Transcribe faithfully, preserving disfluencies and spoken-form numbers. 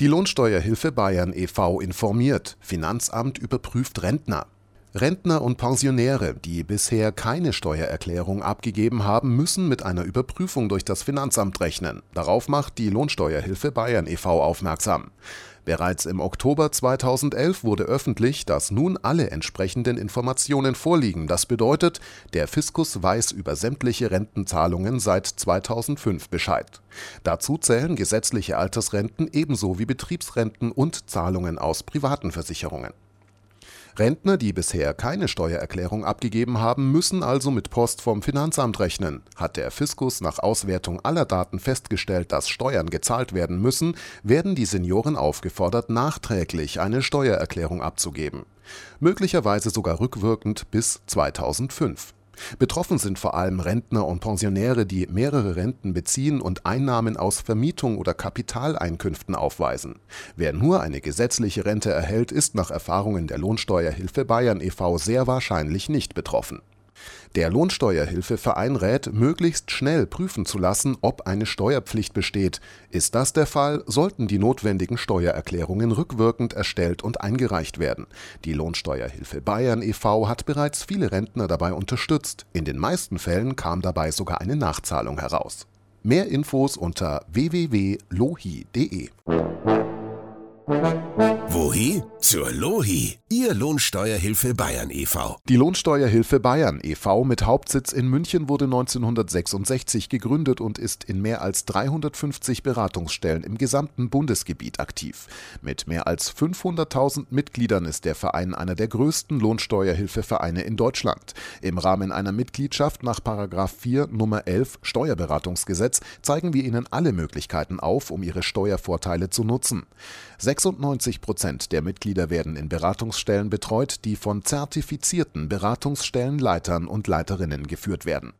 Die Lohnsteuerhilfe Bayern e V informiert, Finanzamt überprüft Rentner. Rentner und Pensionäre, die bisher keine Steuererklärung abgegeben haben, müssen mit einer Überprüfung durch das Finanzamt rechnen. Darauf macht die Lohnsteuerhilfe Bayern e V aufmerksam. Bereits im Oktober zweitausendelf wurde öffentlich, dass nun alle entsprechenden Informationen vorliegen. Das bedeutet, der Fiskus weiß über sämtliche Rentenzahlungen seit zweitausendfünf Bescheid. Dazu zählen gesetzliche Altersrenten ebenso wie Betriebsrenten und Zahlungen aus privaten Versicherungen. Rentner, die bisher keine Steuererklärung abgegeben haben, müssen also mit Post vom Finanzamt rechnen. Hat der Fiskus nach Auswertung aller Daten festgestellt, dass Steuern gezahlt werden müssen, werden die Senioren aufgefordert, nachträglich eine Steuererklärung abzugeben. Möglicherweise sogar rückwirkend bis zweitausendfünf. Betroffen sind vor allem Rentner und Pensionäre, die mehrere Renten beziehen und Einnahmen aus Vermietung oder Kapitaleinkünften aufweisen. Wer nur eine gesetzliche Rente erhält, ist nach Erfahrungen der Lohnsteuerhilfe Bayern e V sehr wahrscheinlich nicht betroffen. Der Lohnsteuerhilfeverein rät, möglichst schnell prüfen zu lassen, ob eine Steuerpflicht besteht. Ist das der Fall, sollten die notwendigen Steuererklärungen rückwirkend erstellt und eingereicht werden. Die Lohnsteuerhilfe Bayern e V hat bereits viele Rentner dabei unterstützt. In den meisten Fällen kam dabei sogar eine Nachzahlung heraus. Mehr Infos unter w w w punkt lohi punkt de. Wohi? Zur Lohi. Ihr Lohnsteuerhilfe Bayern e V. Die Lohnsteuerhilfe Bayern e V mit Hauptsitz in München wurde neunzehnhundertsechsundsechzig gegründet und ist in mehr als dreihundertfünfzig Beratungsstellen im gesamten Bundesgebiet aktiv. Mit mehr als fünfhunderttausend Mitgliedern ist der Verein einer der größten Lohnsteuerhilfevereine in Deutschland. Im Rahmen einer Mitgliedschaft nach Paragraph vier Nummer elf Steuerberatungsgesetz zeigen wir Ihnen alle Möglichkeiten auf, um Ihre Steuervorteile zu nutzen. sechsundneunzig Prozent der Mitglieder werden in Beratungsstellen betreut, die von zertifizierten Beratungsstellenleitern und Leiterinnen geführt werden.